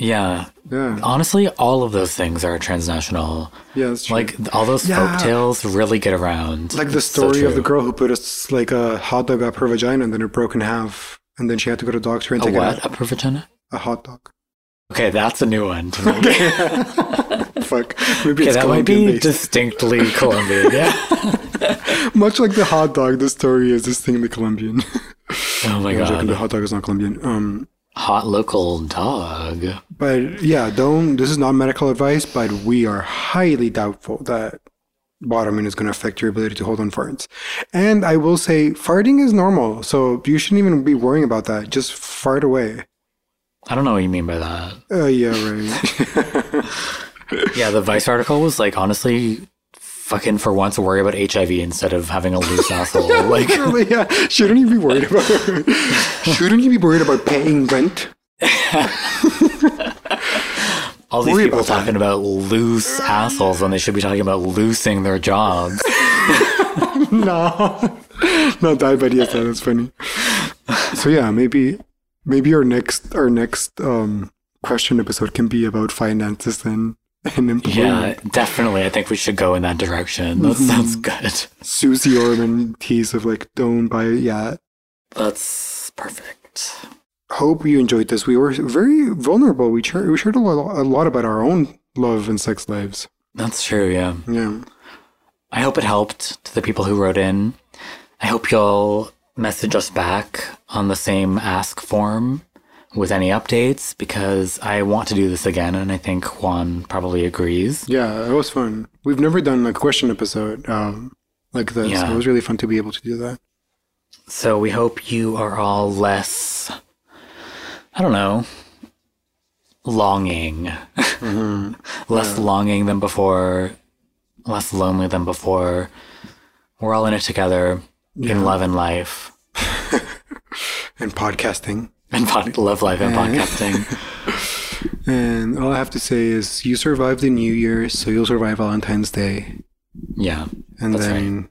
Yeah. Honestly, all of those things are transnational. Yeah, that's true. All those folktales really get around. The story of the girl who put a hot dog up her vagina and then it broke in half. And then she had to go to the doctor and take it out. A what up her vagina? A hot dog. Okay, that's a new one to me. Fuck. Maybe it's Colombian-based. That might be distinctly Colombian, yeah. Much like the hot dog, the story is distinctly Colombian. Oh my God. The hot dog is not Colombian. Hot local dog. But yeah, this is not medical advice, but we are highly doubtful that bottoming is going to affect your ability to hold on farts. And I will say, farting is normal, so you shouldn't even be worrying about that. Just fart away. I don't know what you mean by that. Yeah, right. Yeah, the Vice article was honestly, fucking for once worry about HIV instead of having a loose asshole. Literally, yeah. Shouldn't you be worried about Shouldn't you be worried about paying rent? All these people talking about loose assholes when they should be talking about losing their jobs. No. Not that, but yes, that is funny. So yeah, maybe our next question episode can be about finances and employment. Yeah, definitely. I think we should go in that direction. That sounds good. Susie Orman tease of don't buy it yet. That's perfect. Hope you enjoyed this. We were very vulnerable. We shared a lot about our own love and sex lives. That's true, yeah. Yeah. I hope it helped to the people who wrote in. I hope you'll message us back on the same ask form with any updates, because I want to do this again, and I think Juan probably agrees. Yeah, it was fun. We've never done a question episode like this. Yeah. It was really fun to be able to do that. So we hope you are all less I don't know, longing. Mm-hmm. Less longing than before, less lonely than before. We're all in it together, in love and life. And podcasting. And love life and podcasting. And all I have to say is you survived the New Year, so you'll survive Valentine's Day. Yeah. And then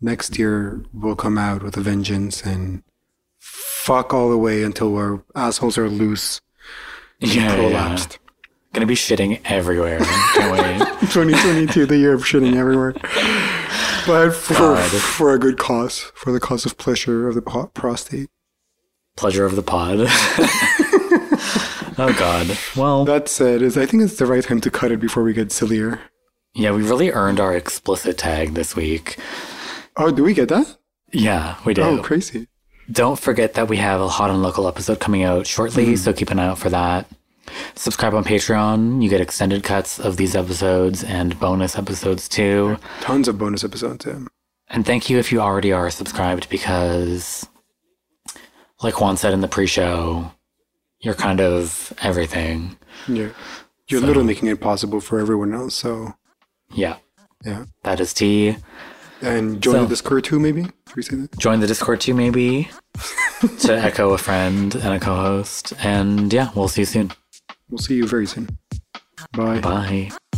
next year we'll come out with a vengeance and fuck all the way until our assholes are loose and collapsed. Yeah. Gonna be shitting everywhere. Can't wait. 2022, the year of shitting everywhere. But for a good cause, for the cause of pleasure of the prostate. Pleasure of the pod. Oh, God. Well, that said, I think it's the right time to cut it before we get sillier. Yeah, we really earned our explicit tag this week. Oh, do we get that? Yeah, we do. Oh, crazy. Don't forget that we have a Hot and Local episode coming out shortly, so keep an eye out for that. Subscribe on Patreon. You get extended cuts of these episodes and bonus episodes, too. Tons of bonus episodes, yeah. And thank you if you already are subscribed because... like Juan said in the pre-show, you're kind of everything. Yeah. You're literally making it possible for everyone else, so... Yeah. Yeah. That is tea. And join the Discord too, maybe? Should we say that? Join the Discord too, maybe? To echo a friend and a co-host. And yeah, we'll see you soon. We'll see you very soon. Bye. Bye.